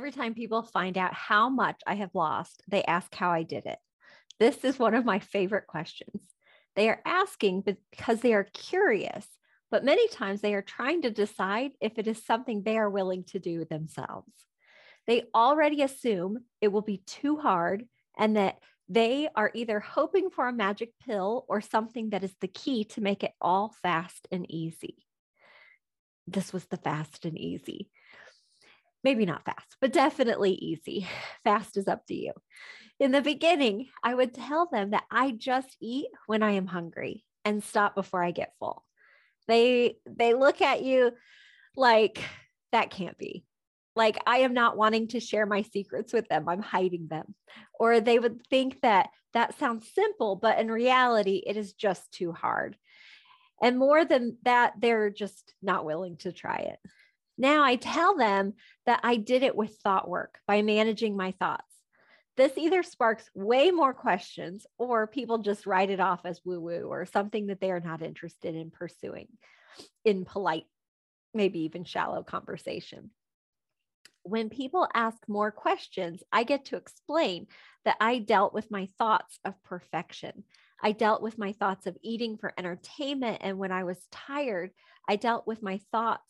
Every time people find out how much I have lost, they ask how I did it. This is one of my favorite questions. They are asking because they are curious, but many times they are trying to decide if it is something they are willing to do themselves. They already assume it will be too hard and that they are either hoping for a magic pill or something that is the key to make it all fast and easy. This was the fast and easy. Maybe not fast, but definitely easy. Fast is up to you. In the beginning, I would tell them that I just eat when I am hungry and stop before I get full. They look at you like, that can't be. Like, I am not wanting to share my secrets with them. I'm hiding them. Or they would think that sounds simple, but in reality, it is just too hard. And more than that, they're just not willing to try it. Now I tell them that I did it with thought work by managing my thoughts. This either sparks way more questions or people just write it off as woo-woo or something that they are not interested in pursuing in polite, maybe even shallow conversation. When people ask more questions, I get to explain that I dealt with my thoughts of perfection. I dealt with my thoughts of eating for entertainment. And when I was tired, I dealt with my thoughts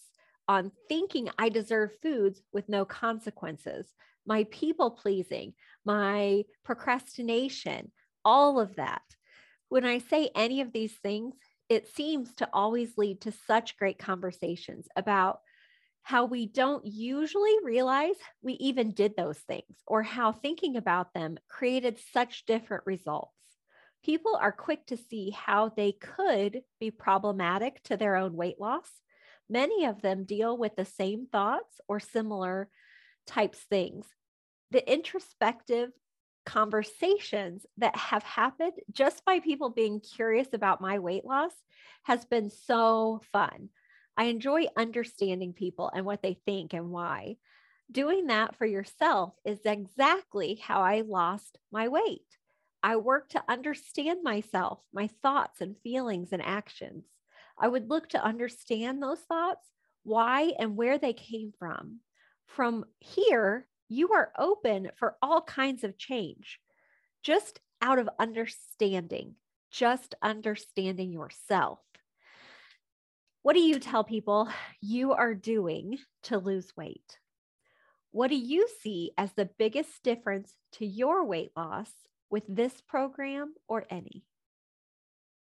on thinking I deserve foods with no consequences, my people pleasing, my procrastination, all of that. When I say any of these things, it seems to always lead to such great conversations about how we don't usually realize we even did those things, or how thinking about them created such different results. People are quick to see how they could be problematic to their own weight loss. Many of them deal with the same thoughts or similar types things. The introspective conversations that have happened just by people being curious about my weight loss has been so fun. I enjoy understanding people and what they think and why. Doing that for yourself is exactly how I lost my weight. I work to understand myself, my thoughts and feelings and actions. I would look to understand those thoughts, why and where they came from. From here, you are open for all kinds of change, just out of understanding, just understanding yourself. What do you tell people you are doing to lose weight? What do you see as the biggest difference to your weight loss with this program or any?